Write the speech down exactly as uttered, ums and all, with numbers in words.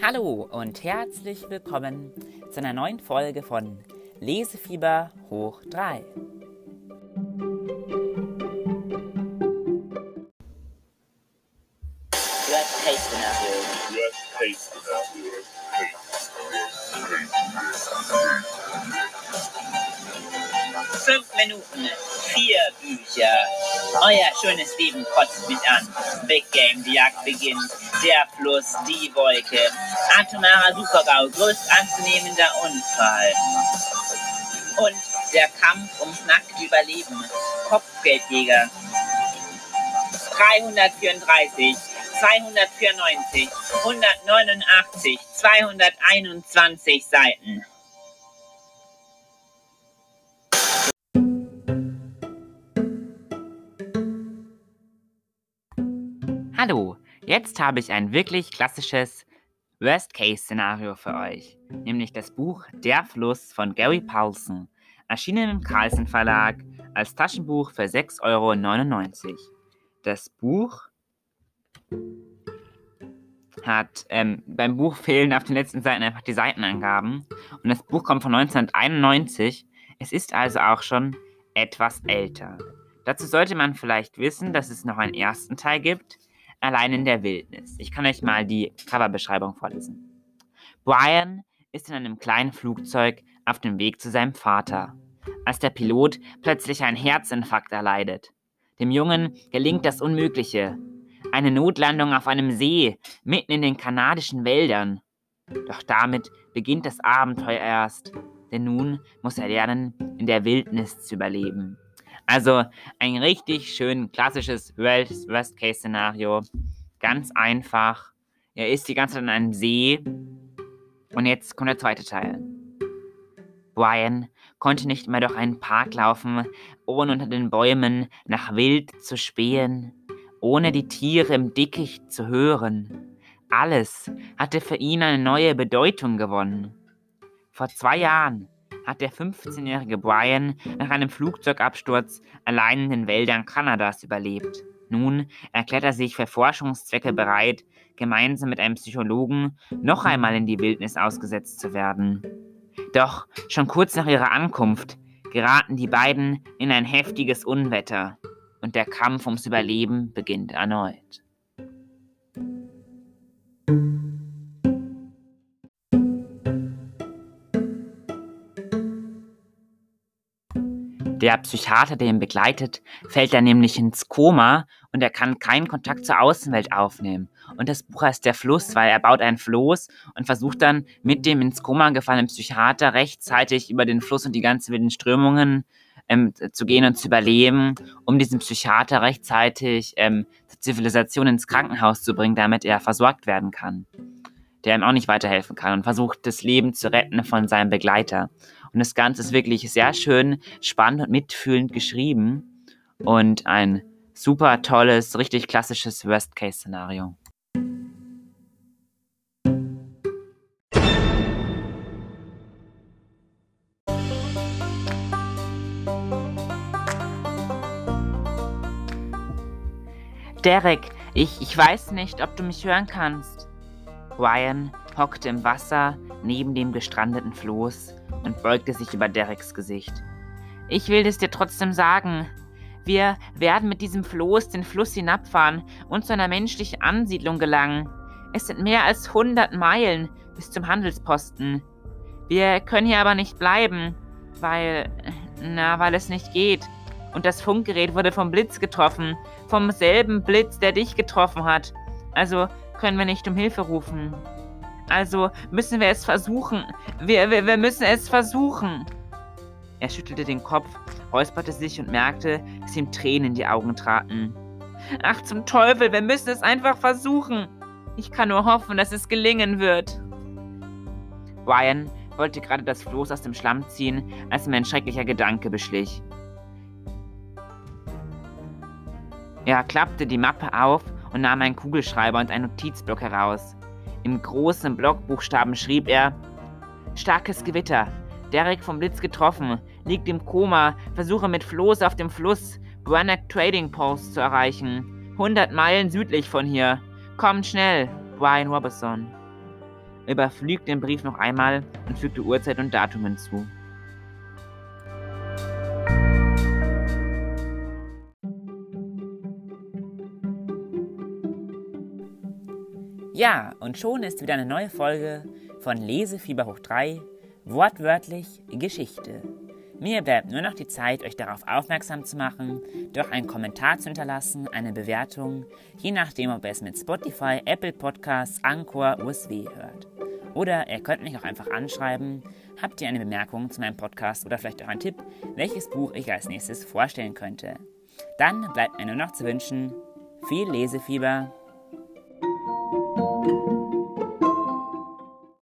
Hallo und herzlich willkommen zu einer neuen Folge von Lesefieber hoch drei. Fünf Minuten, vier Bücher. Euer schönes Leben kotzt mich an. Big Game, die Jagd beginnt. Der Fluss, die Wolke. Atomarer Supergau, größt anzunehmender Unfall. Und der Kampf ums nackte Überleben. Kopfgeldjäger. dreihundertvierunddreißig. zweihundertvierundneunzig, hundertneunundachtzig, zweihunderteinundzwanzig Seiten. Hallo, jetzt habe ich ein wirklich klassisches Worst-Case-Szenario für euch, nämlich das Buch Der Fluss von Gary Paulsen, erschienen im Carlsen Verlag als Taschenbuch für sechs Euro neunundneunzig. Das Buch hat, ähm, beim Buch fehlen auf den letzten Seiten einfach die Seitenangaben. Und das Buch kommt von neunzehnhunderteinundneunzig. Es ist also auch schon etwas älter. Dazu sollte man vielleicht wissen, dass es noch einen ersten Teil gibt, Allein in der Wildnis. Ich kann euch mal die Coverbeschreibung vorlesen. Brian ist in einem kleinen Flugzeug auf dem Weg zu seinem Vater, als der Pilot plötzlich einen Herzinfarkt erleidet. Dem Jungen gelingt das Unmögliche. Eine Notlandung auf einem See, mitten in den kanadischen Wäldern. Doch damit beginnt das Abenteuer erst, denn nun muss er lernen, in der Wildnis zu überleben. Also ein richtig schön klassisches Worst-Case-Szenario. Ganz einfach. Er ist die ganze Zeit an einem See. Und jetzt kommt der zweite Teil. Brian konnte nicht mehr durch einen Park laufen, ohne unter den Bäumen nach Wild zu spähen, ohne die Tiere im Dickicht zu hören. Alles hatte für ihn eine neue Bedeutung gewonnen. Vor zwei Jahren hat der fünfzehnjährige Brian nach einem Flugzeugabsturz allein in den Wäldern Kanadas überlebt. Nun erklärt er sich für Forschungszwecke bereit, gemeinsam mit einem Psychologen noch einmal in die Wildnis ausgesetzt zu werden. Doch schon kurz nach ihrer Ankunft geraten die beiden in ein heftiges Unwetter. Und der Kampf ums Überleben beginnt erneut. Der Psychiater, der ihn begleitet, fällt dann nämlich ins Koma und er kann keinen Kontakt zur Außenwelt aufnehmen. Und das Buch heißt Der Fluss, weil er baut einen Floß und versucht dann mit dem ins Koma gefallenen Psychiater rechtzeitig über den Fluss und die ganzen wilden Strömungen Ähm, zu gehen und zu überleben, um diesen Psychiater rechtzeitig ähm, zur Zivilisation ins Krankenhaus zu bringen, damit er versorgt werden kann, der ihm auch nicht weiterhelfen kann und versucht, das Leben zu retten von seinem Begleiter. Und das Ganze ist wirklich sehr schön, spannend und mitfühlend geschrieben und ein super tolles, richtig klassisches Worst-Case-Szenario. Derek, ich, ich weiß nicht, ob du mich hören kannst. Brian hockte im Wasser neben dem gestrandeten Floß und beugte sich über Dereks Gesicht. Ich will es dir trotzdem sagen. Wir werden mit diesem Floß den Fluss hinabfahren und zu einer menschlichen Ansiedlung gelangen. Es sind mehr als hundert Meilen bis zum Handelsposten. Wir können hier aber nicht bleiben, weil, na, weil es nicht geht. Und das Funkgerät wurde vom Blitz getroffen. Vom selben Blitz, der dich getroffen hat. Also können wir nicht um Hilfe rufen. Also müssen wir es versuchen. Wir, wir, wir müssen es versuchen. Er schüttelte den Kopf, räusperte sich und merkte, dass ihm Tränen in die Augen traten. Ach zum Teufel, wir müssen es einfach versuchen. Ich kann nur hoffen, dass es gelingen wird. Brian wollte gerade das Floß aus dem Schlamm ziehen, als ihm ein schrecklicher Gedanke beschlich. Er klappte die Mappe auf und nahm einen Kugelschreiber und einen Notizblock heraus. Im großen Blockbuchstaben schrieb er: Starkes Gewitter. Derek vom Blitz getroffen. Liegt im Koma. Versuche mit Floß auf dem Fluss Brannock Trading Post zu erreichen. hundert Meilen südlich von hier. Kommt schnell, Brian Robertson. überflog den Brief noch einmal und fügte Uhrzeit und Datum hinzu. Ja, und schon ist wieder eine neue Folge von Lesefieber hoch drei, wortwörtlich Geschichte. Mir bleibt nur noch die Zeit, euch darauf aufmerksam zu machen, durch einen Kommentar zu hinterlassen, eine Bewertung, je nachdem, ob ihr es mit Spotify, Apple Podcasts, Anchor, U S W hört. Oder ihr könnt mich auch einfach anschreiben, habt ihr eine Bemerkung zu meinem Podcast oder vielleicht auch einen Tipp, welches Buch ich als nächstes vorstellen könnte. Dann bleibt mir nur noch zu wünschen, viel Lesefieber! Thank you.